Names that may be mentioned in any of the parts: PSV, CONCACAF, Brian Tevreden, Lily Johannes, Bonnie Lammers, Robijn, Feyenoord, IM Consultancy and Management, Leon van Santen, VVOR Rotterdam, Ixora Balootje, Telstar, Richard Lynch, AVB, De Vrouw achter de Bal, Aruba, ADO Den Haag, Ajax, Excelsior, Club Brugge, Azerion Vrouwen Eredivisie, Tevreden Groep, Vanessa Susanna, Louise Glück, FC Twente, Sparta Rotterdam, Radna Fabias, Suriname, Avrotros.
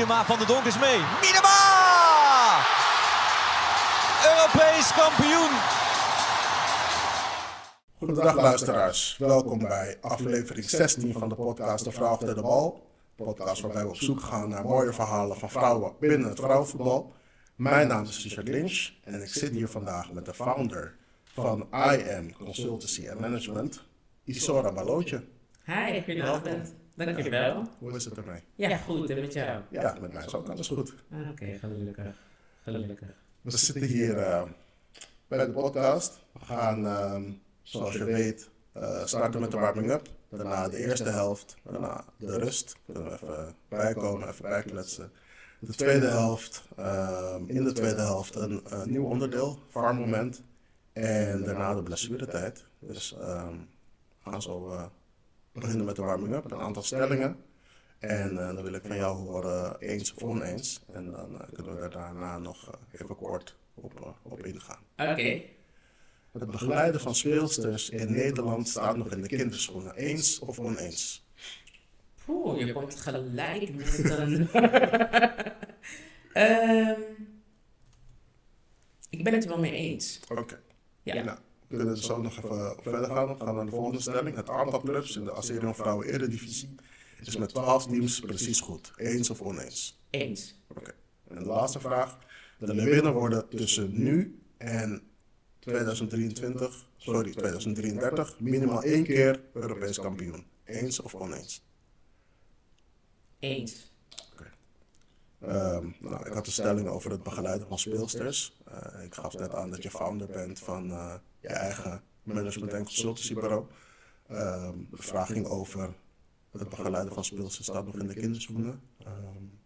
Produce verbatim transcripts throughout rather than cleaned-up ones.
Miedema, Van de Donk is mee. Miedema! Europees kampioen! Goedendag luisteraars, welkom bij aflevering zestien van de podcast De Vrouw achter de Bal. Een podcast waarbij we op zoek gaan naar mooie verhalen van vrouwen binnen het vrouwenvoetbal. Mijn naam is Richard Lynch en ik zit hier vandaag met de founder van I M Consultancy and Management, Ixora Balootje. Hi, goedendag. Dankjewel. Hoe is het ermee? Ja, goed. En met jou? Ja, met mij is ook alles goed. Ah, Oké, okay, gelukkig. gelukkig. We zitten hier uh, bij de podcast. We gaan, uh, zoals je weet, uh, starten met de warming-up. Daarna de eerste helft. Daarna de rust. Kunnen we even bijkomen, even bijkletsen. De tweede helft. Uh, in de tweede helft een, een nieuw onderdeel, VAR-moment. En daarna de blessuretijd. Dus um, gaan zo... Uh, We beginnen met de warming-up, een aantal stellingen. En uh, dan wil ik van jou horen uh, eens of oneens. En dan uh, kunnen we daarna nog uh, even kort op, uh, op ingaan. Oké. Okay. Het begeleiden van speelsters in Nederland staat nog in de kinderschoenen. Eens of oneens? Poeh, je komt gelijk met een... um, ik ben het er wel mee eens. Oké. Okay. Ja. Nou. We kunnen er zo nog even verder gaan. We gaan naar de volgende stelling. Het aantal clubs in de Azerion Vrouwen Eredivisie is met twaalf teams precies goed. Eens of oneens? Eens. Oké. Okay. En de laatste vraag. De winnaar worden tussen nu en tweeduizend drieëntwintig, sorry, tweeduizend drieëndertig minimaal één keer Europees kampioen. Eens of oneens? Eens. Oké. Okay. Um, nou, ik had de stelling over het begeleiden van speelsters. Uh, ik gaf net aan dat je founder bent van... Uh, je eigen management- en consultancybureau. Um, de vraag ging over het begeleiden van speelsters staat nog in de kinderschoenen. Um,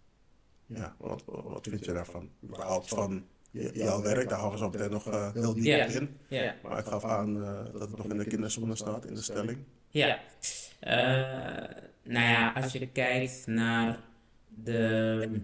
ja, wat, wat vind je daarvan? Überhaupt van j- jouw werk, daar houden we zo meteen nog uh, heel diep yeah. in. Yeah. Maar ik gaf aan uh, dat het nog in de kinderschoenen staat, in de stelling. Ja, yeah. uh, nou ja, als je kijkt naar de...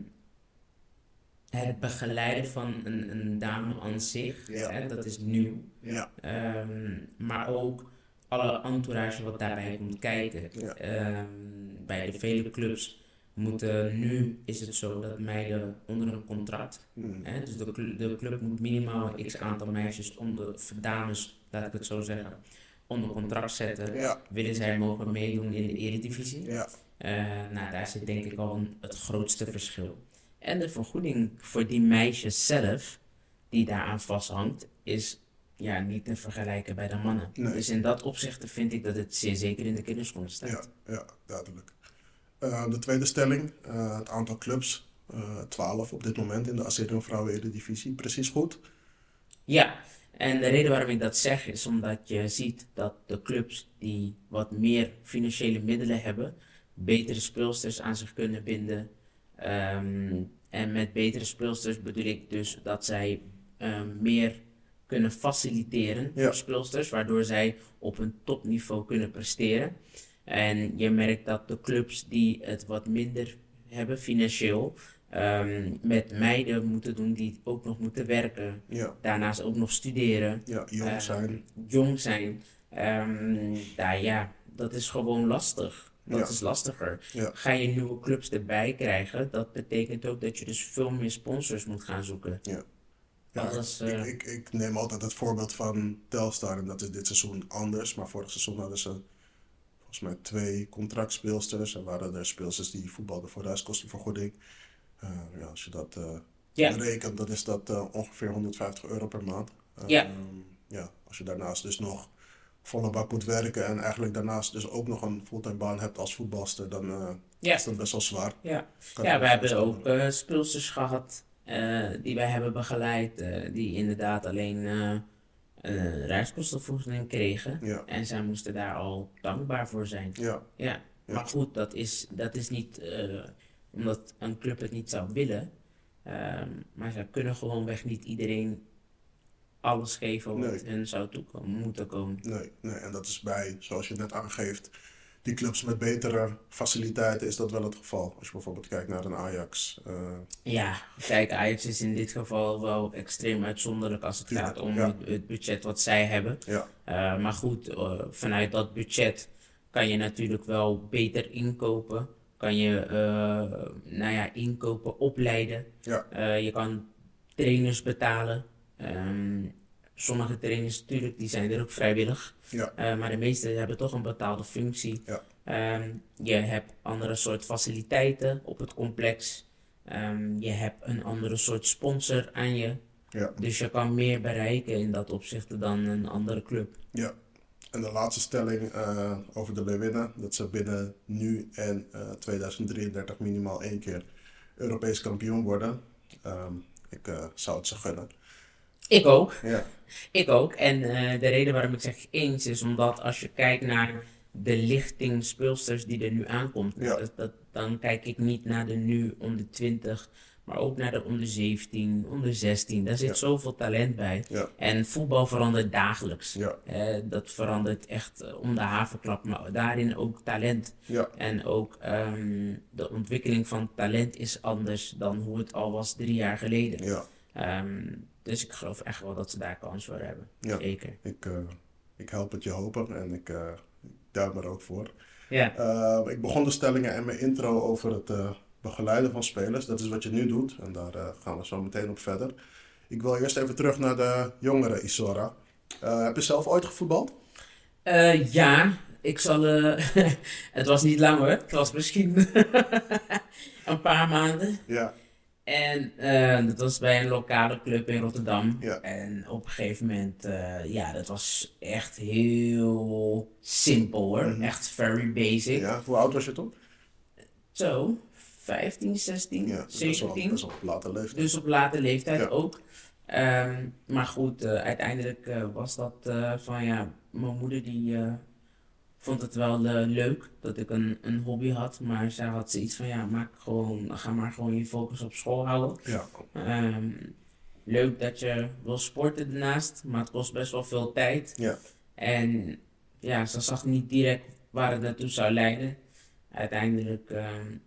Het begeleiden van een, een dame aan zich, ja. hè, dat is nieuw. Ja. Um, maar ook alle entourage wat daarbij komt kijken. Ja. Um, bij de vele clubs moeten nu, is het zo dat meiden onder een contract. Mm. Hè, dus de, de club moet minimaal x aantal meisjes, onder, dames, laat ik het zo zeggen, onder contract zetten. Ja. Willen zij mogen meedoen in de Eredivisie? Ja. Uh, nou, daar zit denk ik al een, het grootste verschil. En de vergoeding voor die meisjes zelf, die daaraan vasthangt, is ja, niet te vergelijken bij de mannen. Nee. Dus in dat opzicht vind ik dat het zeer zeker in de kinderschoenen staat. Ja, ja, duidelijk. Uh, de tweede stelling, uh, het aantal clubs, uh, twaalf op dit moment in de Azerion Vrouwen Eredivisie, precies goed. Ja, en de reden waarom ik dat zeg is omdat je ziet dat de clubs die wat meer financiële middelen hebben, betere speelsters aan zich kunnen binden. Um, en met betere speelsters bedoel ik dus dat zij um, meer kunnen faciliteren ja. voor speelsters, waardoor zij op een topniveau kunnen presteren. En je merkt dat de clubs die het wat minder hebben financieel, um, met meiden moeten doen die ook nog moeten werken, ja. daarnaast ook nog studeren, ja, jong um, zijn. Jong zijn. Um, nou ja, dat is gewoon lastig. Dat ja. is lastiger. Ja. Ga je nieuwe clubs erbij krijgen, dat betekent ook dat je dus veel meer sponsors moet gaan zoeken. Ja. Ja, Alles, ik, uh... ik, ik neem altijd het voorbeeld van Telstar en dat is dit seizoen anders. Maar vorig seizoen hadden ze volgens mij twee contractspeelsters. En waren er speelsters die voetbalden voor reiskostenvergoeding. Uh, ja, als je dat uh, ja. rekent, dan is dat uh, ongeveer honderdvijftig euro per maand. Uh, ja. Um, ja. Als je daarnaast dus nog... volle bak moet werken en eigenlijk daarnaast dus ook nog een fulltime baan hebt als voetbalster, dan uh, ja. is dat best wel zwaar. Ja, ja we hebben ook uh, speelsters gehad uh, die wij hebben begeleid, uh, die inderdaad alleen uh, uh, reiskostenvergoeding kregen ja. en zij moesten daar al dankbaar voor zijn. Ja. Ja. Ja. Maar goed, dat is, dat is niet uh, omdat een club het niet zou willen, uh, maar zij kunnen gewoonweg niet iedereen alles geven wat nee. hen zou toekomen, moeten komen. Nee, nee, en dat is bij, zoals je net aangeeft, die clubs met betere faciliteiten is dat wel het geval. Als je bijvoorbeeld kijkt naar een Ajax. Uh... Ja, kijk, Ajax is in dit geval wel extreem uitzonderlijk als het ja, gaat om ja. het, het budget wat zij hebben. Ja. Uh, maar goed, uh, vanuit dat budget kan je natuurlijk wel beter inkopen. kan je uh, nou ja, inkopen, opleiden. Ja. Uh, je kan trainers betalen. Um, sommige trainers, natuurlijk, die zijn er ook vrijwillig. Ja. Uh, maar de meeste hebben toch een betaalde functie. Ja. Um, je hebt andere soort faciliteiten op het complex. Um, je hebt een andere soort sponsor aan je. Ja. Dus je kan meer bereiken in dat opzicht dan een andere club. Ja. En de laatste stelling uh, over de Leeuwinnen, dat ze binnen nu en uh, tweeduizend drieëndertig minimaal één keer Europees kampioen worden. Um, ik uh, zou het ze gunnen. Ik ook. Ja. Ik ook. En uh, de reden waarom ik zeg eens is omdat als je kijkt naar de lichting speelsters die er nu aankomt, ja. dat, dat, dan kijk ik niet naar de nu onder twintig, maar ook naar de onder zeventien, onder zestien. Daar zit ja. zoveel talent bij. Ja. En voetbal verandert dagelijks. Ja. Uh, dat verandert echt uh, om de haverklap, maar daarin ook talent. Ja. En ook um, de ontwikkeling van talent is anders dan hoe het al was drie jaar geleden. Ja. Um, dus ik geloof echt wel dat ze daar kans voor hebben. Ja. Zeker. Ik, uh, ik help het je hopen en ik uh, duim er ook voor. Ja. Uh, ik begon de stellingen en mijn intro over het... Uh, begeleiden van spelers, dat is wat je nu doet. En daar uh, gaan we zo meteen op verder. Ik wil eerst even terug naar de jongere Ixora. Uh, heb je zelf ooit gevoetbald? Uh, ja, ik zal... Uh, het was niet lang hoor. Het was misschien een paar maanden. Ja. En uh, dat was bij een lokale club in Rotterdam. Ja. En op een gegeven moment... Uh, ja, dat was echt heel simpel hoor. Mm-hmm. Echt very basic. Ja, hoe oud was je toen? Zo... vijftien, zestien, ja, dus zeventien. Dat is op late leeftijd. Dus op late leeftijd ja. ook. Um, maar goed, uh, uiteindelijk uh, was dat uh, van ja, mijn moeder die uh, vond het wel uh, leuk dat ik een, een hobby had. Maar zij had zoiets van ja, maak gewoon, ga maar gewoon je focus op school houden. Ja. Um, leuk dat je wil sporten daarnaast, maar het kost best wel veel tijd. Ja. En ja, ze zag niet direct waar het naartoe zou leiden. Uiteindelijk... Um,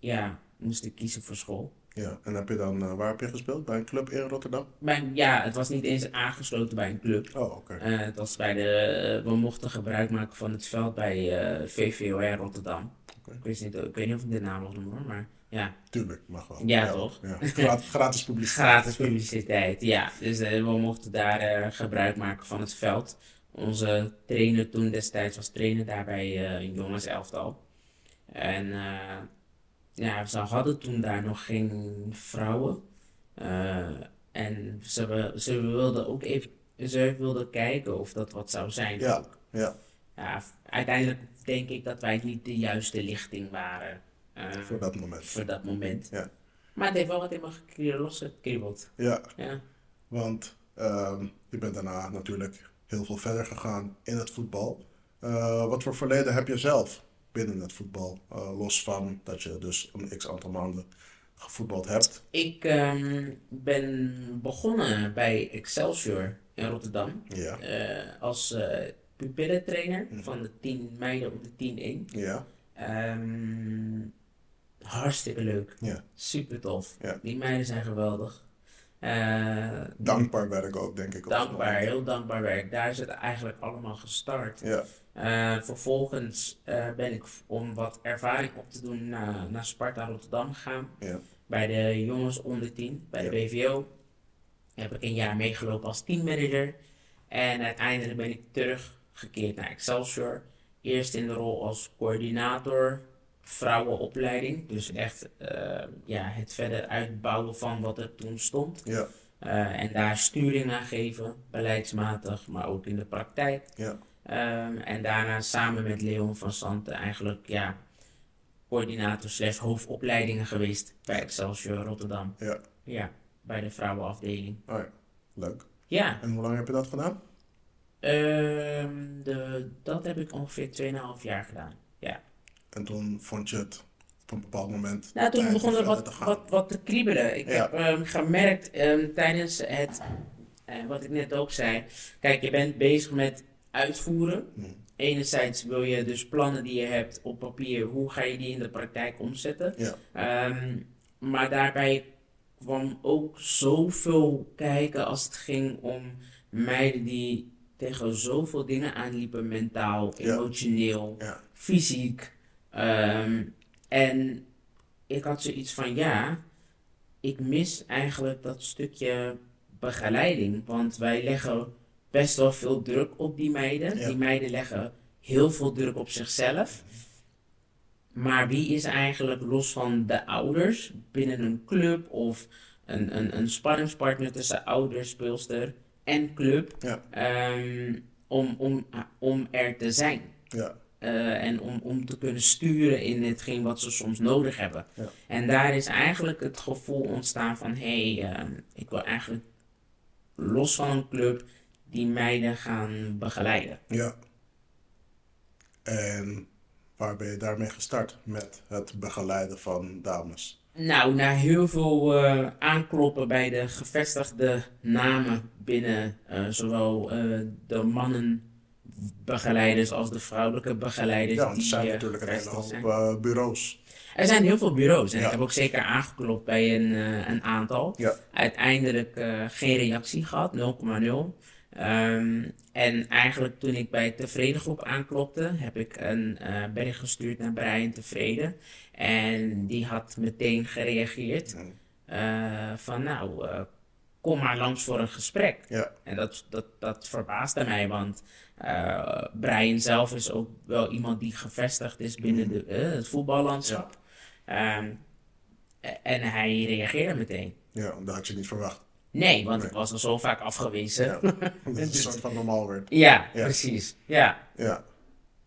Ja, moest ik kiezen voor school. Ja, en heb je dan, uh, waar heb je gespeeld? Bij een club in Rotterdam? Bij, ja, het was niet eens aangesloten bij een club. Oh, oké. Okay. Uh, het was bij de, uh, we mochten gebruik maken van het veld bij uh, V V O R Rotterdam. Okay. Ik, wist niet, ik weet niet of ik de naam nog noem hoor, maar ja. Tuurlijk, mag wel. Ja, ja toch? Ja. Gratis, gratis publiciteit. Gratis publiciteit, ja. Dus uh, we mochten daar uh, gebruik maken van het veld. Onze trainer toen destijds was trainer daar bij uh, een jongenselftal. En... Uh, Ja, ze hadden toen daar nog geen vrouwen. Uh, en ze, ze wilden ook even ze wilden kijken of dat wat zou zijn. Ja, ja. Ja, uiteindelijk denk ik dat wij niet de juiste lichting waren. Uh, voor dat moment. Voor dat moment. Ja. Maar het heeft wel wat in me losgekibbeld. Ja. Ja, want um, je bent daarna natuurlijk heel veel verder gegaan in het voetbal. Uh, wat voor verleden heb je zelf? Binnen het voetbal, uh, los van dat je dus een x aantal maanden gevoetbald hebt. Ik um, ben begonnen bij Excelsior in Rotterdam ja. uh, als uh, pupillentrainer mm. van de tien meiden op de tien één. Ja. Um, hartstikke leuk, ja. Super tof. Ja. Die meiden zijn geweldig. Uh, dankbaar werk ook, denk ik. Dankbaar, op heel dankbaar werk. Daar is het eigenlijk allemaal gestart. Ja. Uh, vervolgens uh, ben ik om wat ervaring op te doen na, naar Sparta Rotterdam gegaan. Ja. Bij de jongens onder tien, bij ja. de B V O. Heb ik een jaar meegelopen als teammanager. En uiteindelijk ben ik teruggekeerd naar Excelsior. Eerst in de rol als coördinator vrouwenopleiding. Dus echt uh, ja, het verder uitbouwen van wat er toen stond. Ja. Uh, en daar sturing aan geven, beleidsmatig, maar ook in de praktijk. Ja. Um, en daarna samen met Leon van Santen eigenlijk ja, coördinator slash hoofdopleidingen geweest bij Excelsior Rotterdam. Ja. Ja, bij de vrouwenafdeling. Oh ja, leuk. Ja. En hoe lang heb je dat gedaan? Um, de, dat heb ik ongeveer twee komma vijf jaar gedaan, ja. En toen vond je het op een bepaald moment... Nou, toen begon er wat te, wat, wat te kriebelen. Ik ja. heb um, gemerkt um, tijdens het, uh, wat ik net ook zei, kijk, je bent bezig met... uitvoeren. Hmm. Enerzijds wil je dus plannen die je hebt op papier, hoe ga je die in de praktijk omzetten? Ja. Um, maar daarbij kwam ook zoveel kijken als het ging om meiden die tegen zoveel dingen aanliepen, mentaal, emotioneel, ja. Ja. fysiek. Um, En ik had zoiets van, ja, ik mis eigenlijk dat stukje begeleiding. Want wij leggen best wel veel druk op die meiden. Ja. Die meiden leggen heel veel druk op zichzelf. Maar wie is eigenlijk, los van de ouders, binnen een club of een, een, een sparringspartner tussen ouders, speelster en club, ja. um, om, om, om er te zijn. Ja. Uh, en om, om te kunnen sturen in hetgeen wat ze soms nodig hebben. Ja. En daar is eigenlijk het gevoel ontstaan van, hé, hey, uh, ik wil eigenlijk los van een club die meiden gaan begeleiden. Ja. En waar ben je daarmee gestart met het begeleiden van dames? Nou, na heel veel uh, aankloppen bij de gevestigde namen binnen uh, zowel uh, de mannenbegeleiders als de vrouwelijke begeleiders. Ja, want er zijn die, uh, natuurlijk een hele hoop uh, bureaus. Er zijn heel veel bureaus en ja. Ik heb ook zeker aangeklopt bij een, uh, een aantal. Ja. Uiteindelijk uh, geen reactie gehad, nul komma nul. Um, en eigenlijk toen ik bij Tevreden Groep aanklopte, heb ik een uh, bericht gestuurd naar Brian Tevreden. En die had meteen gereageerd uh, van nou, uh, kom maar langs voor een gesprek. Ja. En dat, dat, dat verbaasde mij, want uh, Brian zelf is ook wel iemand die gevestigd is binnen de, uh, het voetballandschap. Ja. Um, en hij reageerde meteen. Ja, dat had je niet verwacht. Nee, want nee. Ik was al zo vaak afgewezen. Ja, dat is een soort van normaal werd. Ja, ja, precies. Ja. Ja.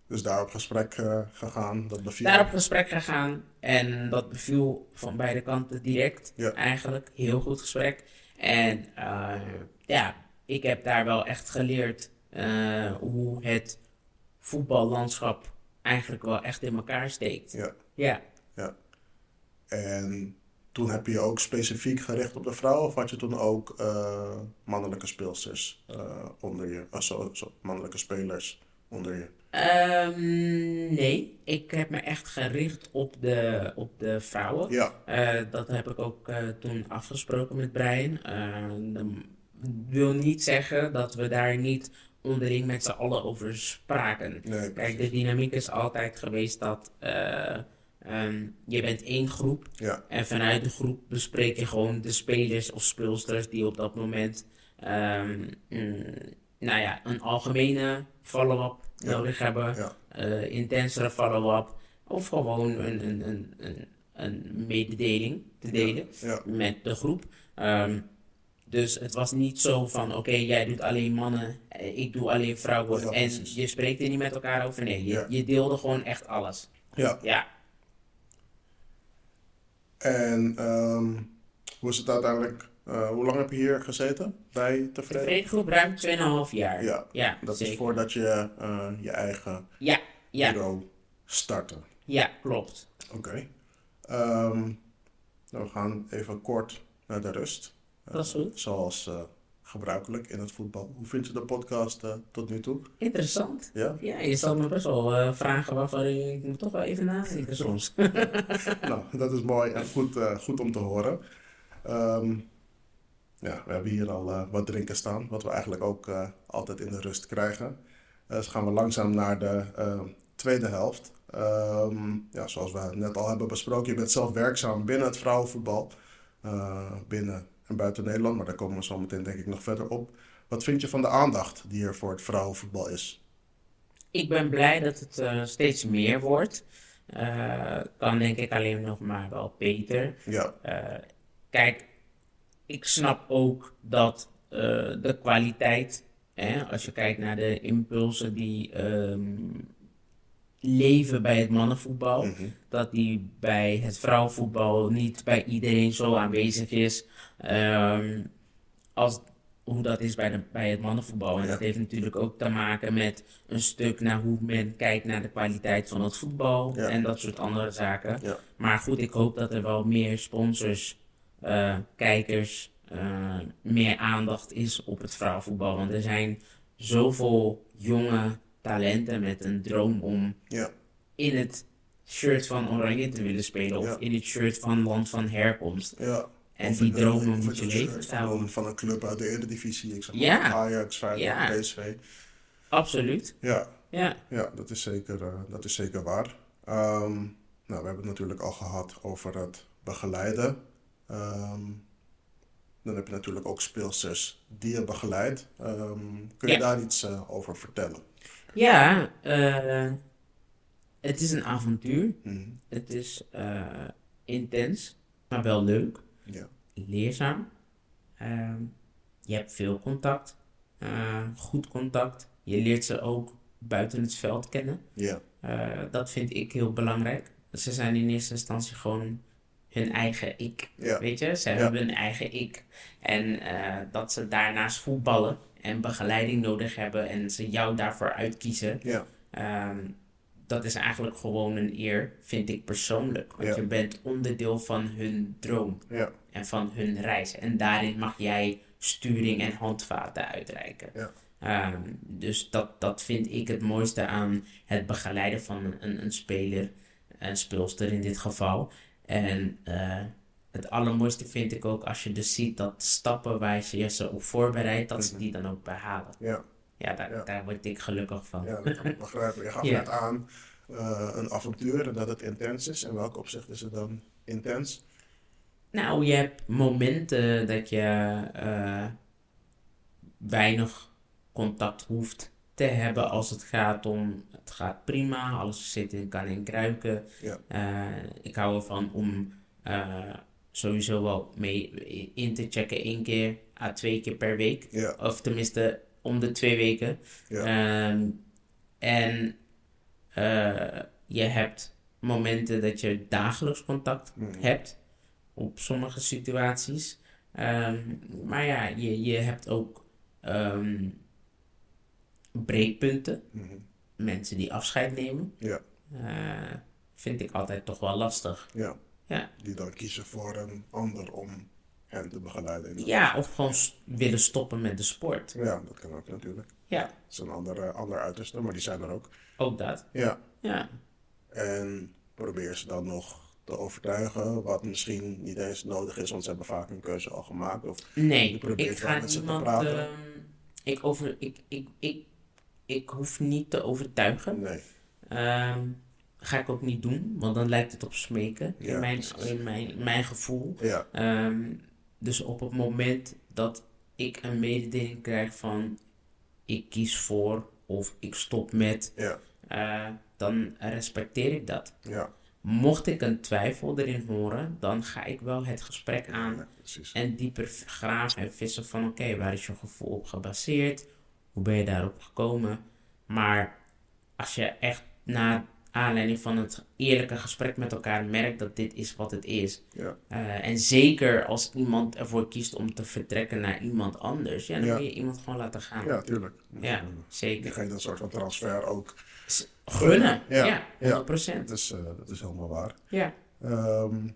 Dus daarop gesprek uh, gegaan, dat beviel. Daarop gesprek gegaan en dat beviel van beide kanten direct. Ja. Eigenlijk heel goed gesprek. En uh, ja, ik heb daar wel echt geleerd uh, hoe het voetballandschap eigenlijk wel echt in elkaar steekt. Ja. Ja. Ja. En toen heb je je ook specifiek gericht op de vrouwen, of had je toen ook uh, mannelijke speelsters uh, onder je, uh, so, so, mannelijke spelers onder je? Um, nee, ik heb me echt gericht op de, op de vrouwen. Ja. Uh, dat heb ik ook uh, toen afgesproken met Brian. Uh, dat wil niet zeggen dat we daar niet onderling met z'n allen over spraken. Nee, kijk, de dynamiek is altijd geweest dat Uh, Um, je bent één groep, ja. En vanuit de groep bespreek je gewoon de spelers of speelsters die op dat moment um, mm, nou ja, een algemene follow-up ja. nodig hebben, ja. uh, intensere follow-up of gewoon een, een, een, een, een mededeling te delen ja. Ja. met de groep. Um, dus het was niet zo van oké, okay, jij doet alleen mannen, ik doe alleen vrouwen, ja, en precies. Je spreekt er niet met elkaar over. Nee, je, ja. je deelde gewoon echt alles. Ja. ja. En um, hoe is het uiteindelijk, uh, hoe lang heb je hier gezeten bij Tevreden? Tevreden Groep ruim twee komma vijf jaar. Ja, ja dat zeker. Is voordat je uh, je eigen ja, ja. bureau startte. Ja, klopt. Oké. Okay. Um, nou, we gaan even kort naar de rust. Dat is goed. Uh, zoals uh, gebruikelijk in het voetbal. Hoe vind je de podcast uh, tot nu toe? Interessant. Ja, ja je stelt me best wel uh, vragen waarvan ik moet toch wel even nadenken soms. Nou, dat is mooi en goed, uh, goed om te horen. Um, ja, we hebben hier al uh, wat drinken staan, wat we eigenlijk ook uh, altijd in de rust krijgen. Uh, dus gaan we langzaam naar de uh, tweede helft. Um, ja, zoals we net al hebben besproken, je bent zelf werkzaam binnen het vrouwenvoetbal. Uh, binnen en buiten Nederland, maar daar komen we zo meteen denk ik nog verder op. Wat vind je van de aandacht die er voor het vrouwenvoetbal is? Ik ben blij dat het uh, steeds meer wordt. Uh, kan denk ik alleen nog maar wel beter. Ja. Uh, kijk, ik snap ook dat uh, de kwaliteit, hè, als je kijkt naar de impulsen die um, leven bij het mannenvoetbal, mm-hmm. dat die bij het vrouwenvoetbal niet bij iedereen zo aanwezig is um, als hoe dat is bij, de, bij het mannenvoetbal. En ja. dat heeft natuurlijk ook te maken met een stuk naar hoe men kijkt naar de kwaliteit van het voetbal ja. en dat soort andere zaken. Ja. Maar goed, ik hoop dat er wel meer sponsors, uh, kijkers, uh, meer aandacht is op het vrouwenvoetbal. Want er zijn zoveel jonge talenten met een droom om ja. in het shirt van Oranje te willen spelen of ja. in het shirt van land van herkomst. Ja. En die dromen moet je leven staan. Van een club uit de Eredivisie, ik zeg maar ja. Ajax, Feyenoord, ja. P S V. Absoluut. Ja, ja. ja dat, is zeker, uh, dat is zeker waar. Um, Nou, we hebben het natuurlijk al gehad over het begeleiden. Um, dan heb je natuurlijk ook speelsters die je begeleidt. Um, kun je ja. daar iets uh, over vertellen? Ja, uh, het is een avontuur. Mm-hmm. Het is uh, intens, maar wel leuk. Ja. Leerzaam. Uh, je hebt veel contact. Uh, goed contact. Je leert ze ook buiten het veld kennen. Ja. Uh, dat vind ik heel belangrijk. Ze zijn in eerste instantie gewoon hun eigen ik. Ja. Weet je? Ze ja. hebben hun eigen ik. En uh, dat ze daarnaast voetballen en begeleiding nodig hebben en ze jou daarvoor uitkiezen. Ja. Um, dat is eigenlijk gewoon een eer, vind ik persoonlijk. Want ja. je bent onderdeel van hun droom ja. en van hun reis. En daarin mag jij sturing en handvaten uitreiken. Ja. Um, dus dat, dat vind ik het mooiste aan het begeleiden van een, een speler, een speelster in dit geval. En uh, het allermooiste vind ik ook als je dus ziet dat stappenwijs je ze op voorbereidt, dat mm-hmm. ze die dan ook behalen. Ja, ja, daar, ja. daar word ik gelukkig van. Ja, dat begrijp ik. Je gaf ja. net aan uh, een avontuur en dat het intens is. In welk opzicht is het dan intens? Nou, je hebt momenten dat je uh, weinig contact hoeft te hebben als het gaat om, het gaat prima, alles zit in, kan in kruiken. Ja. Uh, ik hou ervan om uh, sowieso wel mee in te checken één keer à twee keer per week. Ja. Of tenminste om de twee weken. Ja. Uh, en uh, je hebt momenten dat je dagelijks contact mm. hebt op sommige situaties. Um, maar ja, je, je hebt ook um, breekpunten. Mm-hmm. Mensen die afscheid nemen. Ja. Uh, vind ik altijd toch wel lastig. Ja. ja. Die dan kiezen voor een ander om hen te begeleiden. Ja, of gewoon st- willen stoppen met de sport. Ja, dat kan ook natuurlijk. Ja. Dat is een ander, ander uiterste, maar die zijn er ook. Ook dat. Ja. ja. En probeer ze dan nog te overtuigen, wat misschien niet eens nodig is, want ze hebben vaak een keuze al gemaakt. Of nee, ik ga niemand. Uh, ik, over, ik, ik, ik, ik hoef niet te overtuigen. Nee. Uh, ga ik ook niet doen, want dan lijkt het op smeken ja, in, mijn, in mijn, mijn gevoel. Ja. Um, dus op het moment dat ik een mededeling krijg van ik kies voor of ik stop met, ja. uh, dan respecteer ik dat. Ja. Mocht ik een twijfel erin horen, dan ga ik wel het gesprek aan ja, en dieper graven en vissen van oké, okay, waar is je gevoel op gebaseerd? Hoe ben je daarop gekomen? Maar als je echt na aanleiding van het eerlijke gesprek met elkaar merkt dat dit is wat het is. Ja. Uh, en zeker als iemand ervoor kiest om te vertrekken naar iemand anders, ja, dan ja. wil je iemand gewoon laten gaan. Ja, tuurlijk. Ja, zeker. Je gaat dat soort van transfer ook gunnen. Ja, ja, ja. honderd procent. Dat is, uh, dat is helemaal waar. Ja. Um,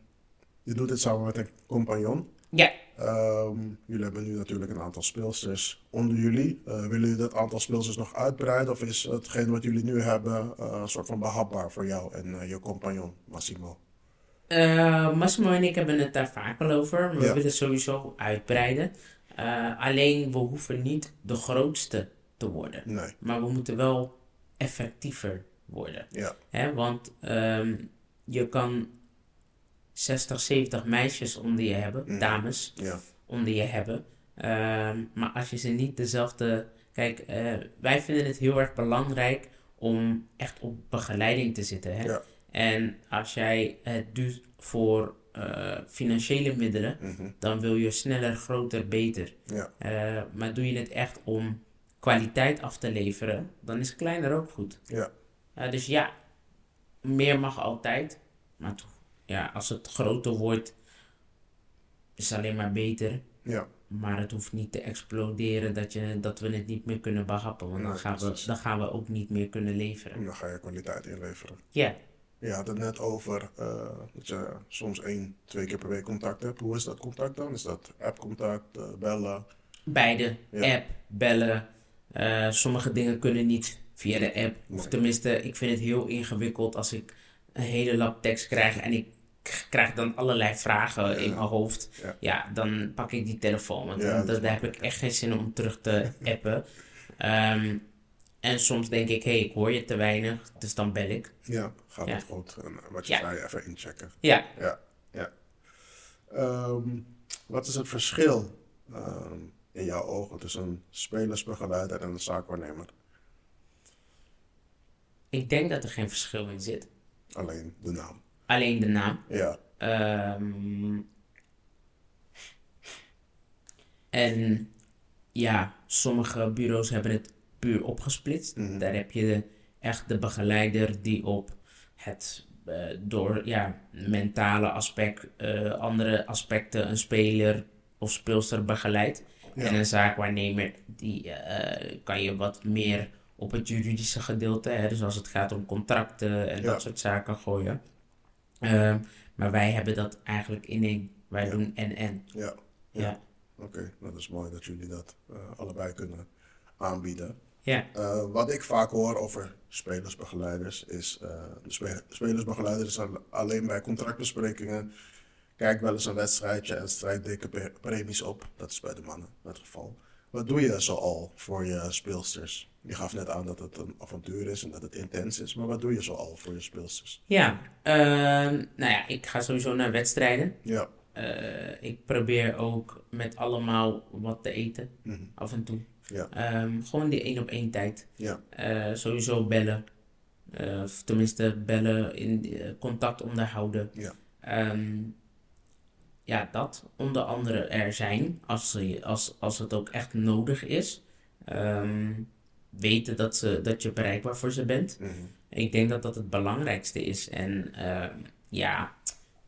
je doet dit samen met een compagnon. Ja. Um, jullie hebben nu natuurlijk een aantal speelsters onder jullie. Uh, willen jullie dat aantal speelsters nog uitbreiden? Of is hetgeen wat jullie nu hebben uh, een soort van behapbaar voor jou en uh, je compagnon Massimo? Uh, Massimo en ik hebben het daar vaak al over. Maar ja. we willen sowieso uitbreiden. Uh, alleen we hoeven niet de grootste te worden. Nee. Maar we moeten wel effectiever worden. Ja. Hè, want um, je kan zestig, zeventig meisjes onder je hebben, mm. dames ja. onder je hebben. Um, maar als je ze niet dezelfde... Kijk, uh, wij vinden het heel erg belangrijk om echt op begeleiding te zitten. Hè? Ja. En als jij het doet voor uh, financiële middelen, mm-hmm. dan wil je sneller, groter, beter. Ja. Uh, maar doe je het echt om kwaliteit af te leveren, dan is kleiner ook goed. Ja. Uh, dus ja, meer mag altijd, maar toch. Ja, als het groter wordt, is het alleen maar beter. Ja. Maar het hoeft niet te exploderen dat, je, dat we het niet meer kunnen behappen. Want nee, dan, gaan we, dan gaan we ook niet meer kunnen leveren. En dan ga je kwaliteit inleveren. Ja. Je had het net over uh, dat je soms één, twee keer per week contact hebt. Hoe is dat contact dan? Is dat app-contact, uh, bellen? Beide. Ja. App, bellen. Uh, sommige dingen kunnen niet via de app. Nee. Of tenminste, ik vind het heel ingewikkeld als ik een hele lap tekst krijg en ik krijg dan allerlei vragen ja. in mijn hoofd. Ja. ja, dan pak ik die telefoon. Want ja, dan, daar heb ik echt geen zin om terug te appen. um, en soms denk ik, hé, hey, ik hoor je te weinig, dus dan bel ik. Ja. Gaat het ja. goed? En wat je ja. zei, even inchecken. Ja. ja, ja. Um, wat is het verschil um, in jouw ogen tussen een spelersbegeleider en een zaakwaarnemer? Ik denk dat er geen verschil in zit. Alleen de naam. Alleen de naam? Ja. Um, en ja, sommige bureaus hebben het puur opgesplitst. Mm-hmm. Daar heb je de, echt de begeleider die op het uh, door ja, mentale aspect, uh, andere aspecten een speler of speelster begeleidt. Ja. En een zaakwaarnemer die uh, kan je wat meer op het juridische gedeelte, hè, dus als het gaat om contracten en ja. dat soort zaken gooien. Uh, maar wij hebben dat eigenlijk in één. Wij ja. doen en-en. Ja, ja. ja. Oké, okay. Dat is mooi dat jullie dat uh, allebei kunnen aanbieden. Ja. Uh, wat ik vaak hoor over spelersbegeleiders is, uh, de spe- spelersbegeleiders zijn alleen bij contractbesprekingen. Kijk wel eens een wedstrijdje en strijd dikke pre- premies op. Dat is bij de mannen het geval. Wat doe je zo al voor je speelsters? Je gaf net aan dat het een avontuur is en dat het intens is. Maar wat doe je zo al voor je speelsters? Ja, uh, nou ja, ik ga sowieso naar wedstrijden. Ja. Uh, ik probeer ook met allemaal wat te eten, mm-hmm. af en toe. Ja. Um, gewoon die één op één tijd. Ja. Uh, sowieso bellen. Uh, of tenminste bellen, in uh, contact onderhouden. Ja. Um, ja, dat onder andere er zijn, als, als, als het ook echt nodig is. Um, weten dat, ze, dat je bereikbaar voor ze bent. Mm-hmm. Ik denk dat dat het belangrijkste is. En uh, ja,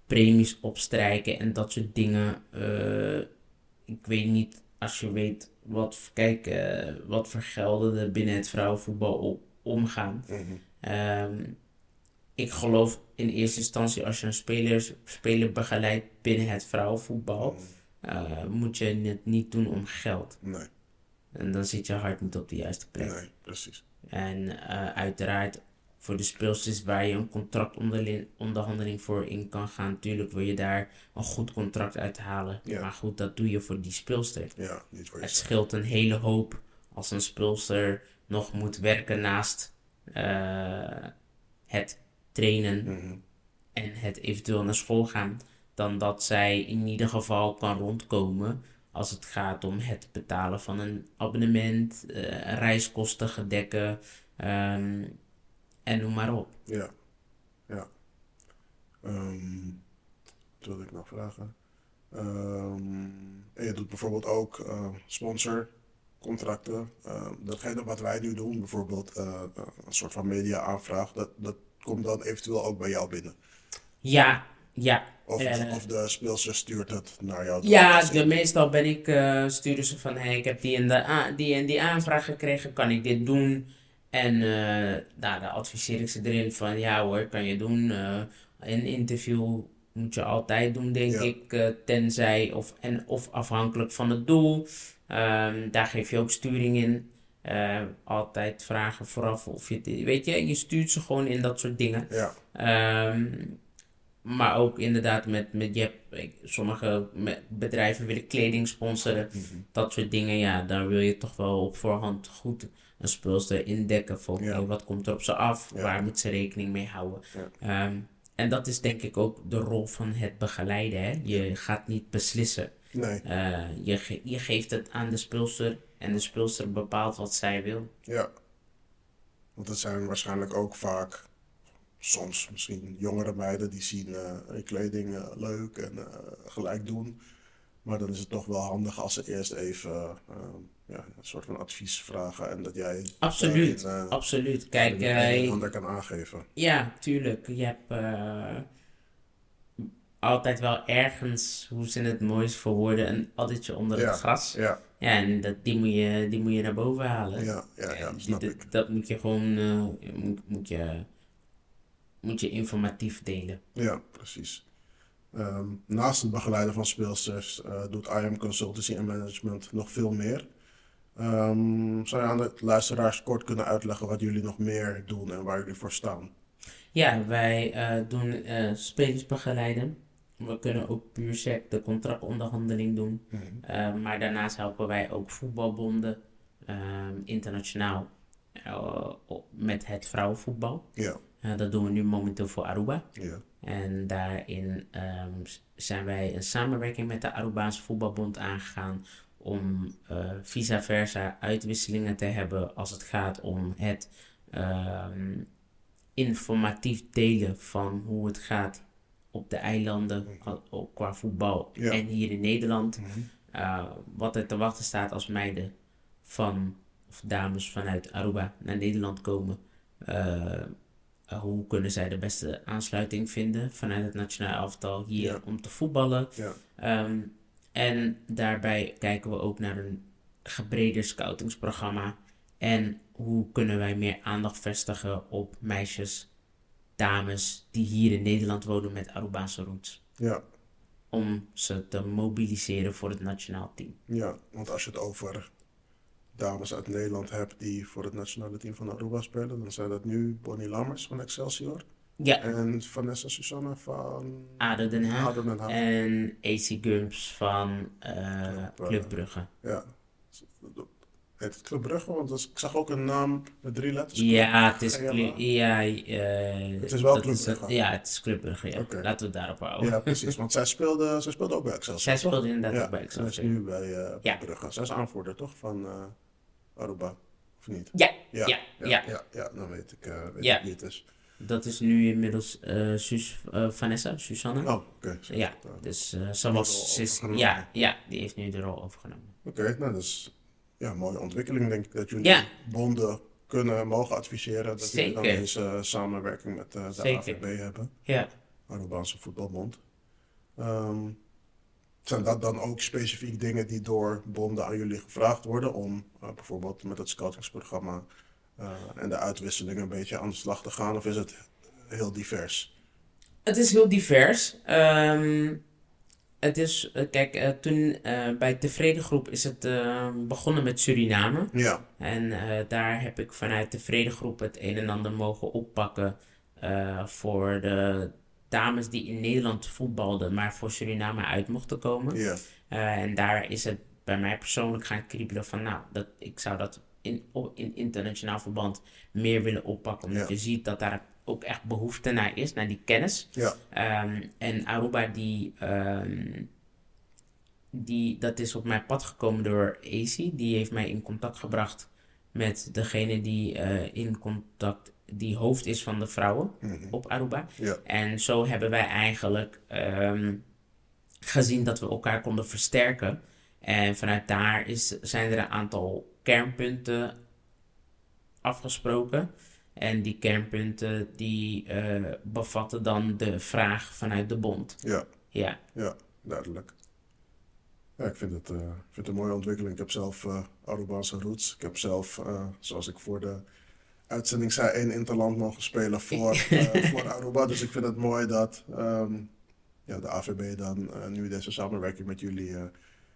premies opstrijken en dat soort dingen. Uh, ik weet niet, als je weet wat, kijk, uh, wat voor gelden er binnen het vrouwenvoetbal op, omgaan. Mm-hmm. Um, ik geloof in eerste instantie, als je een speler, speler begeleidt binnen het vrouwenvoetbal, mm-hmm. uh, moet je het niet doen om geld. Nee. En dan zit je hart niet op de juiste plek. Nee, precies. En uh, uiteraard voor de speelsters waar je een contractonderhandeling voor in kan gaan. Natuurlijk wil je daar een goed contract uit halen. Ja. Maar goed, dat doe je voor die speelster. Ja, niet voor je. Het scheelt een hele hoop als een speelster nog moet werken naast uh, het trainen. Mm-hmm. En het eventueel naar school gaan. Dan dat zij in ieder geval kan rondkomen. Als het gaat om het betalen van een abonnement, uh, reiskosten gedekken um, en noem maar op. Ja, ja. Um, wat wilde ik nog vragen? Um, en je doet bijvoorbeeld ook uh, sponsorcontracten. Uh, datgene wat wij nu doen, bijvoorbeeld uh, een soort van media-aanvraag, dat, dat komt dan eventueel ook bij jou binnen. Ja, ja. Of, uh, of de speelster stuurt het naar jou? Ja, de, meestal ben ik uh, sturen ze van, hey, ik heb die en, de a- die en die aanvraag gekregen, kan ik dit doen? En uh, nou, dan adviseer ik ze erin van, ja hoor, kan je doen. Uh, een interview moet je altijd doen, denk ja. ik, uh, tenzij of, en, of afhankelijk van het doel. Um, daar geef je ook sturing in. Uh, altijd vragen vooraf of je, weet je, je stuurt ze gewoon in dat soort dingen. Ja. Um, Maar ook inderdaad met, met je hebt, sommige bedrijven willen kleding sponsoren. Mm-hmm. Dat soort dingen, ja, daar wil je toch wel op voorhand goed een speelster indekken. Voor ja. wat komt er op ze af, ja. waar moet ze rekening mee houden. Ja. Um, en dat is denk ik ook de rol van het begeleiden. Hè? Je gaat niet beslissen. Nee. Uh, je, ge- je geeft het aan de speelster en de speelster bepaalt wat zij wil. Ja, want dat zijn waarschijnlijk ook vaak... Soms misschien jongere meiden die zien uh, kleding uh, leuk en uh, gelijk doen. Maar dan is het toch wel handig als ze eerst even uh, ja, een soort van advies vragen. En dat jij absoluut, daarin, uh, absoluut. Kijk, uh, ander kan aangeven. Ja, tuurlijk. Je hebt uh, altijd wel ergens, hoe ze het moois verwoorden, een addertje onder ja, het gras. Ja. Ja, en dat, die, moet je, die moet je naar boven halen. Ja, ja, ja snap die, ik. Dat, dat moet je gewoon... Uh, moet, moet je, Moet je informatief delen. Ja, precies. Um, naast het begeleiden van speelsters uh, doet I M Consultancy and Management nog veel meer. Um, zou je aan de luisteraars kort kunnen uitleggen wat jullie nog meer doen en waar jullie voor staan? Ja, wij uh, doen uh, spelers begeleiden. We kunnen ook puur sec de contractonderhandeling doen. Mm-hmm. Uh, maar daarnaast helpen wij ook voetbalbonden uh, internationaal uh, met het vrouwenvoetbal. Ja. Uh, dat doen we nu momenteel voor Aruba. Ja. En daarin um, zijn wij een samenwerking met de Arubaanse voetbalbond aangegaan om uh, vice versa uitwisselingen te hebben als het gaat om het um, informatief delen van hoe het gaat op de eilanden qua voetbal ja. en hier in Nederland. Mm-hmm. Uh, wat er te wachten staat als meiden van of dames vanuit Aruba naar Nederland komen. Uh, Uh, hoe kunnen zij de beste aansluiting vinden vanuit het nationaal elftal hier ja. om te voetballen. Ja. Um, en daarbij kijken we ook naar een gebreder scoutingsprogramma. En hoe kunnen wij meer aandacht vestigen op meisjes, dames die hier in Nederland wonen met Arubaanse roots. Ja. Om ze te mobiliseren voor het nationaal team. Ja, want als je het over dames uit Nederland hebt die voor het nationale team van Aruba spelen, dan zijn dat nu Bonnie Lammers van Excelsior. Ja. En Vanessa Susanna van A D O Den Haag. A D O Den Haag. En A C Gumps van uh, ja, Club Brugge. Ja. Heet het Club Brugge? Want is, ik zag ook een naam met drie letters. Ja, het is, clu- ja, uh, het is wel Club Brugge. Is, ja, het is Club Brugge. Ja. Okay. Laten we het daarop houden. Ja, precies. Want zij speelde, zij speelde ook bij Excelsior. Zij speelde toch? inderdaad ja, ook bij Excelsior. Zij is nu bij uh, ja. Brugge. Zij is aanvoerder toch van Uh, Aruba, of niet? Ja, ja, ja. Ja, ja. ja, ja dan weet ik, uh, weet ja. ik niet eens. Dat is nu inmiddels uh, Sus, uh, Vanessa, Susanna. Oh, oké. Okay. Ja, uh, dus uh, ze was sis, ja, ja, die heeft nu de rol overgenomen. Oké, okay, nou dat is ja, een mooie ontwikkeling denk ik, dat jullie ja. bonden kunnen, mogen adviseren. Dat jullie dan eens uh, samenwerking met uh, de Zeker. A V B hebben. Ja. Arubaanse voetbalbond. Um, Zijn dat dan ook specifiek dingen die door bonden aan jullie gevraagd worden om uh, bijvoorbeeld met het scoutingsprogramma uh, en de uitwisselingen een beetje aan de slag te gaan? Of is het heel divers? Het is heel divers. Um, het is, uh, kijk, uh, toen uh, bij Tevreden Groep is het uh, begonnen met Suriname. Ja. En uh, daar heb ik vanuit Tevreden Groep het een en ander mogen oppakken uh, voor de dames die in Nederland voetbalden, maar voor Suriname uit mochten komen. Yeah. Uh, en daar is het bij mij persoonlijk gaan kriebelen van, nou, dat, ik zou dat in, in internationaal verband meer willen oppakken. Omdat yeah. je ziet dat daar ook echt behoefte naar is, naar die kennis. Yeah. Um, en Aruba, die, um, die, dat is op mijn pad gekomen door A C I. Die heeft mij in contact gebracht met degene die uh, in contact die hoofd is van de vrouwen mm-hmm. op Aruba. Ja. En zo hebben wij eigenlijk um, gezien dat we elkaar konden versterken. En vanuit daar is, zijn er een aantal kernpunten afgesproken. En die kernpunten die uh, bevatten dan de vraag vanuit de bond. Ja, ja. ja duidelijk. Ja, ik vind het, uh, vind het een mooie ontwikkeling. Ik heb zelf uh, Arubaanse roots. Ik heb zelf, uh, zoals ik voor de uitzending zei, één interland mogen spelen voor, uh, voor Aruba. Dus ik vind het mooi dat um, ja, de A V B dan uh, nu deze samenwerking met jullie uh,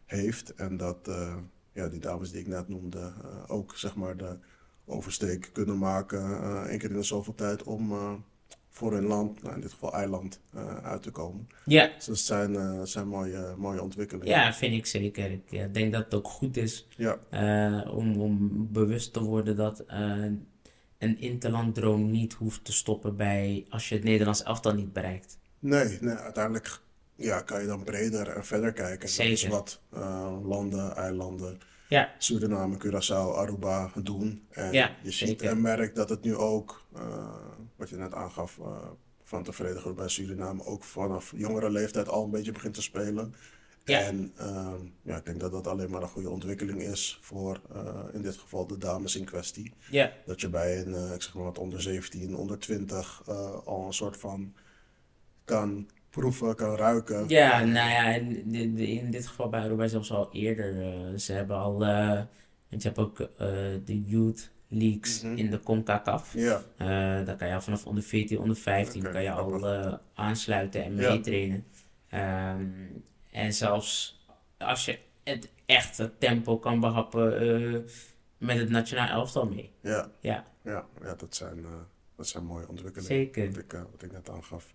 heeft. En dat uh, ja, die dames die ik net noemde uh, ook zeg maar de oversteek kunnen maken. Uh, één keer in de zoveel tijd om uh, voor hun land, nou, in dit geval eiland, uh, uit te komen. Ja. Dus dat zijn, uh, zijn mooie, mooie ontwikkelingen. Ja, vind ik zeker. Ik ja, denk dat het ook goed is ja. uh, om, om bewust te worden dat Uh, een interlanddroom niet hoeft te stoppen bij als je het Nederlands elftal niet bereikt. Nee, nee uiteindelijk ja, kan je dan breder en verder kijken. Zeker. Dat is wat uh, landen, eilanden, ja. Suriname, Curaçao, Aruba doen. En ja, je ziet zeker. En merkt dat het nu ook, uh, wat je net aangaf, uh, van Tevreden Groep bij Suriname ook vanaf jongere leeftijd al een beetje begint te spelen. Ja. En uh, ja, ik denk dat dat alleen maar een goede ontwikkeling is voor uh, in dit geval de dames in kwestie. Ja. Dat je bij een uh, ik zeg maar wat onder zeventien, onder twintig uh, al een soort van kan proeven, kan ruiken. Ja, en nou ja, in, in, in dit geval bij Robijn zelfs al eerder. Uh, ze hebben al, uh, want je hebt ook uh, de youth leagues mm-hmm. in de CONCACAF. Ja. Uh, daar kan je al vanaf onder veertien, onder vijftien okay, kan je al uh, aansluiten en meetrainen. Ja. Um, En zelfs als je het echte tempo kan behappen uh, met het nationaal elftal mee. Ja, ja. ja, ja dat, zijn, uh, dat zijn mooie ontwikkelingen. Zeker. Wat ik, uh, wat ik net aangaf.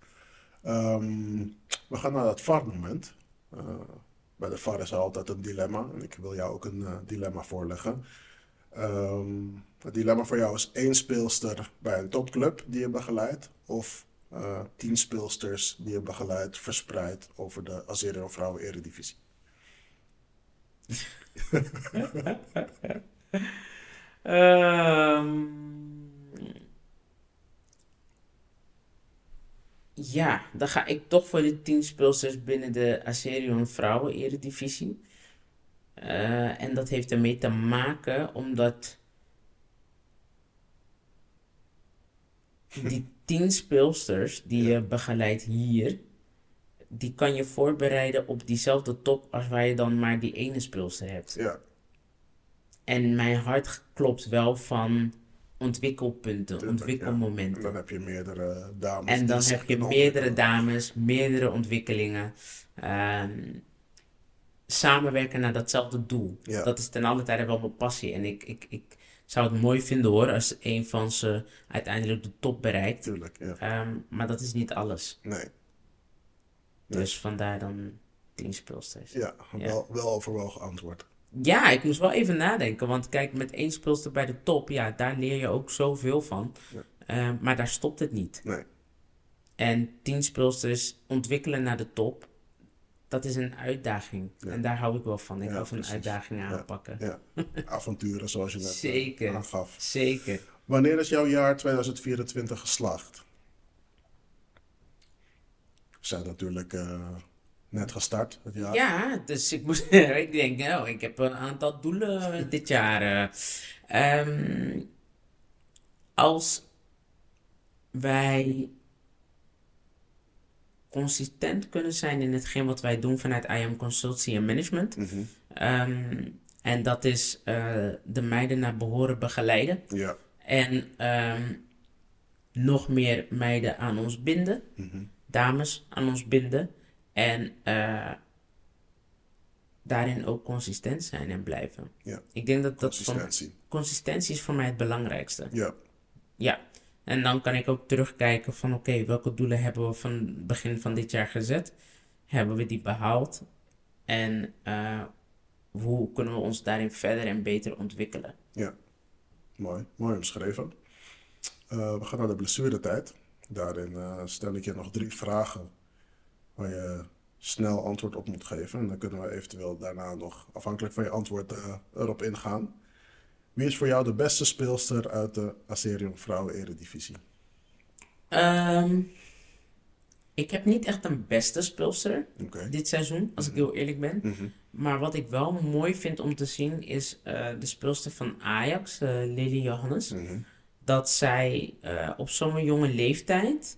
Um, we gaan naar dat V A R-moment. Uh, bij de V A R is altijd een dilemma. En ik wil jou ook een uh, dilemma voorleggen. Um, het dilemma voor jou is één speelster bij een topclub die je begeleidt, of uh, tien speelsters die je begeleidt verspreid over de Azerion Vrouwen Eredivisie. um, ja, dan ga ik toch voor de tien speelsters binnen de Azerion Vrouwen Eredivisie. Uh, en dat heeft ermee te maken omdat die tien speelsters die je begeleidt hier, die kan je voorbereiden op diezelfde top als waar je dan maar die ene speelster hebt. Ja. En mijn hart klopt wel van ontwikkelpunten, Tuurlijk, ontwikkelmomenten. Ja. En dan heb je meerdere dames. En dan heb je meerdere dames, meerdere ontwikkelingen. Um, samenwerken naar datzelfde doel. Ja. Dat is ten alle tijde wel mijn passie. En ik, ik, ik zou het mooi vinden hoor, als een van ze uiteindelijk de top bereikt. Tuurlijk, ja. um, maar dat is niet alles. Nee. nee. Dus vandaar dan tien speelsters. Ja, ja. Wel, wel overwogen antwoord. Ja, ik moest wel even nadenken. Want kijk, met één speelster bij de top, ja, daar leer je ook zoveel van. Ja. Um, maar daar stopt het niet. Nee. En tien speelsters ontwikkelen naar de top, dat is een uitdaging. Ja. En daar hou ik wel van. Ik ja, hou van precies. uitdagingen aanpakken. Ja, ja. Avonturen zoals je net Zeker. aangaf. Zeker. Wanneer is jouw jaar tweeduizend vierentwintig geslaagd? We zijn natuurlijk uh, net gestart het jaar. Ja, dus ik, moest, ik denk, nou, ik heb een aantal doelen dit jaar. Um, als wij consistent kunnen zijn in hetgeen wat wij doen vanuit I M Consultancy and Management. Mm-hmm. Um, en dat is uh, de meiden naar behoren begeleiden. Ja. En um, nog meer meiden aan ons binden. Mm-hmm. Dames aan ons binden. En uh, daarin ook consistent zijn en blijven. Ja. Ik denk dat dat consistentie. Van, consistentie is voor mij het belangrijkste. Ja. Ja. En dan kan ik ook terugkijken van oké, okay, welke doelen hebben we van het begin van dit jaar gezet? Hebben we die behaald? En uh, hoe kunnen we ons daarin verder en beter ontwikkelen? Ja, mooi. Mooi omschreven. Uh, we gaan naar de blessuretijd. Daarin uh, stel ik je nog drie vragen waar je snel antwoord op moet geven. En dan kunnen we eventueel daarna nog afhankelijk van je antwoord uh, erop ingaan. Wie is voor jou de beste speelster uit de Azerion Vrouwen Eredivisie? Um, ik heb niet echt een beste speelster okay. dit seizoen, als mm-hmm. ik heel eerlijk ben. Mm-hmm. Maar wat ik wel mooi vind om te zien is uh, de speelster van Ajax, uh, Lily Johannes. Mm-hmm. Dat zij uh, op zo'n jonge leeftijd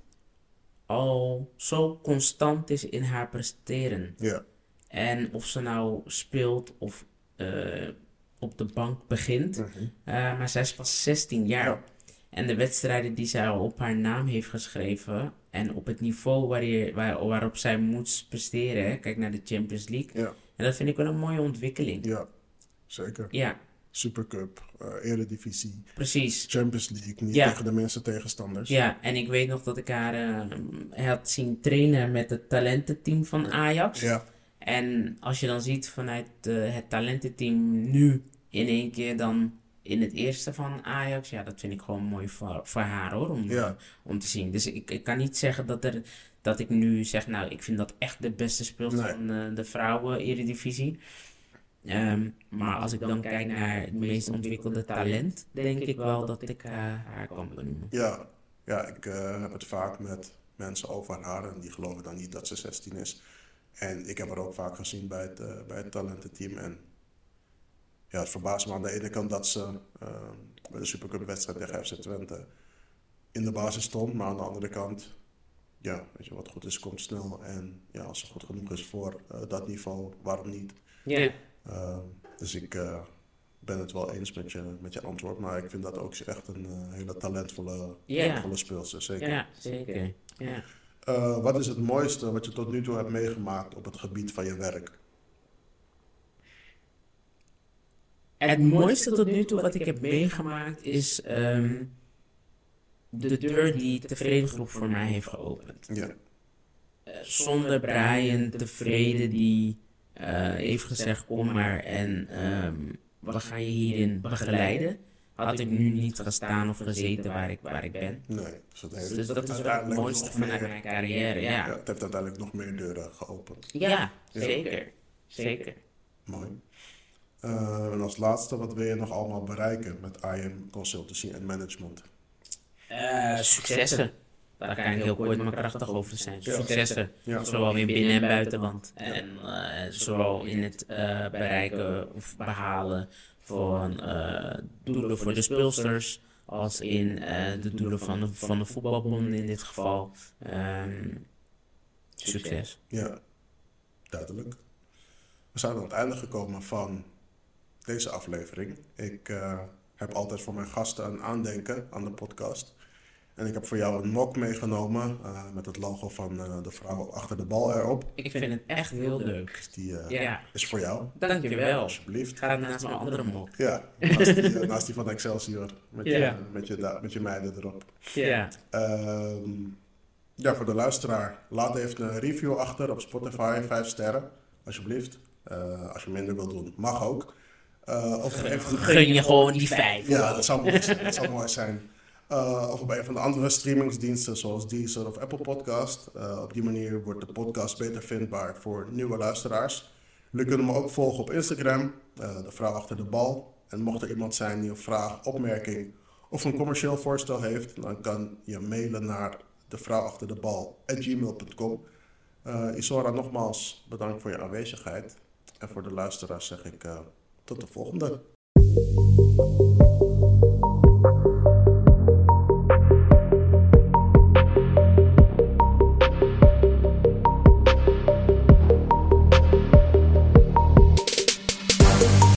al zo constant is in haar presteren. Yeah. En of ze nou speelt of Uh, op de bank begint. Mm-hmm. Uh, maar zij is pas zestien jaar. Ja. En de wedstrijden die zij al op haar naam heeft geschreven en op het niveau waar je, waar, waarop zij moet presteren. Hè? Kijk naar de Champions League. Ja. En dat vind ik wel een mooie ontwikkeling. Ja, zeker. Ja. Supercup, uh, Eredivisie. Precies. Champions League, niet ja. tegen de mensen tegenstanders. Ja, en ik weet nog dat ik haar uh, had zien trainen met het talententeam van Ajax. Ja. En als je dan ziet vanuit uh, het talententeam nu in één keer dan in het eerste van Ajax. Ja, dat vind ik gewoon mooi voor, voor haar hoor, om, ja. om te zien. Dus ik, ik kan niet zeggen dat, er, dat ik nu zeg, nou ik vind dat echt de beste speelster nee. van uh, de vrouwen-eredivisie. Um, maar als ik dan, dan kijk naar het meest ontwikkelde talent, denk ik wel dat ik uh, haar kan benoemen. Ja, ja ik uh, heb het vaak met mensen over haar en die geloven dan niet dat ze zestien is. En ik heb haar ook vaak gezien bij het, uh, bij het talententeam. En ja, het verbaast me aan de ene kant dat ze uh, bij de Supercup-wedstrijd tegen F C Twente in de basis stond. Maar aan de andere kant, ja, weet je, wat goed is, komt snel. En ja, als ze goed genoeg is voor uh, dat niveau, waarom niet? Yeah. Uh, dus ik uh, ben het wel eens met je, met je antwoord. Maar ik vind dat ook echt een uh, hele talentvolle, yeah. talentvolle speelster. Zeker. Ja, zeker. Ja. Uh, wat is het mooiste wat je tot nu toe hebt meegemaakt op het gebied van je werk? Het mooiste tot nu toe wat ik heb meegemaakt is um, de deur die Tevreden Groep voor mij heeft geopend. Ja. Uh, zonder Brian Tevreden die uh, heeft gezegd kom maar en um, wat ga je hierin begeleiden? Had ik nu niet gestaan of gezeten waar ik, waar ik ben. Nee, dus dat, heeft, dus dat is het mooiste van meer, mijn carrière, ja. ja. Het heeft uiteindelijk nog meer deuren geopend. Ja, ja. zeker. Zeker. Mooi. Uh, en als laatste, wat wil je nog allemaal bereiken met I M Consultancy and Management? Uh, successen. Daar kan ik heel kort maar krachtig over zijn. Ja. Successen. Ja. Zowel weer binnen en buitenland. En uh, zowel in het uh, bereiken of behalen van uh, doelen voor de speelsters, als in uh, de doelen van de, van de voetbalbond in dit geval. Um, succes. Ja, duidelijk. We zijn aan het einde gekomen van deze aflevering. Ik uh, heb altijd voor mijn gasten een aandenken aan de podcast. En ik heb voor jou een mok meegenomen uh, met het logo van uh, De Vrouw achter de Bal erop. Ik vind het echt heel leuk. Die uh, ja. is voor jou. Dankjewel. Alsjeblieft. Ga naast mijn andere mok. Ja, naast die, uh, naast die van Excelsior. Met, ja. je, met, je, da- met je meiden erop. Ja. Um, ja, voor de luisteraar. Laat even een review achter op Spotify. Vijf sterren. Alsjeblieft. Uh, als je minder wilt doen, mag ook. Uh, of gun, even... gun je gewoon die vijf. Ja, dat zou mooi zijn. Dat zou mooi zijn. Uh, of op een van de andere streamingsdiensten zoals Deezer of Apple Podcast. Uh, op die manier wordt de podcast beter vindbaar voor nieuwe luisteraars. Jullie kunnen me ook volgen op Instagram, uh, De Vrouw achter de Bal. En mocht er iemand zijn die een vraag, opmerking of een commercieel voorstel heeft, dan kan je mailen naar de vrouw achter de bal at gmail dot com. Uh, Ixora, nogmaals bedankt voor je aanwezigheid. En voor de luisteraars zeg ik uh, tot de volgende.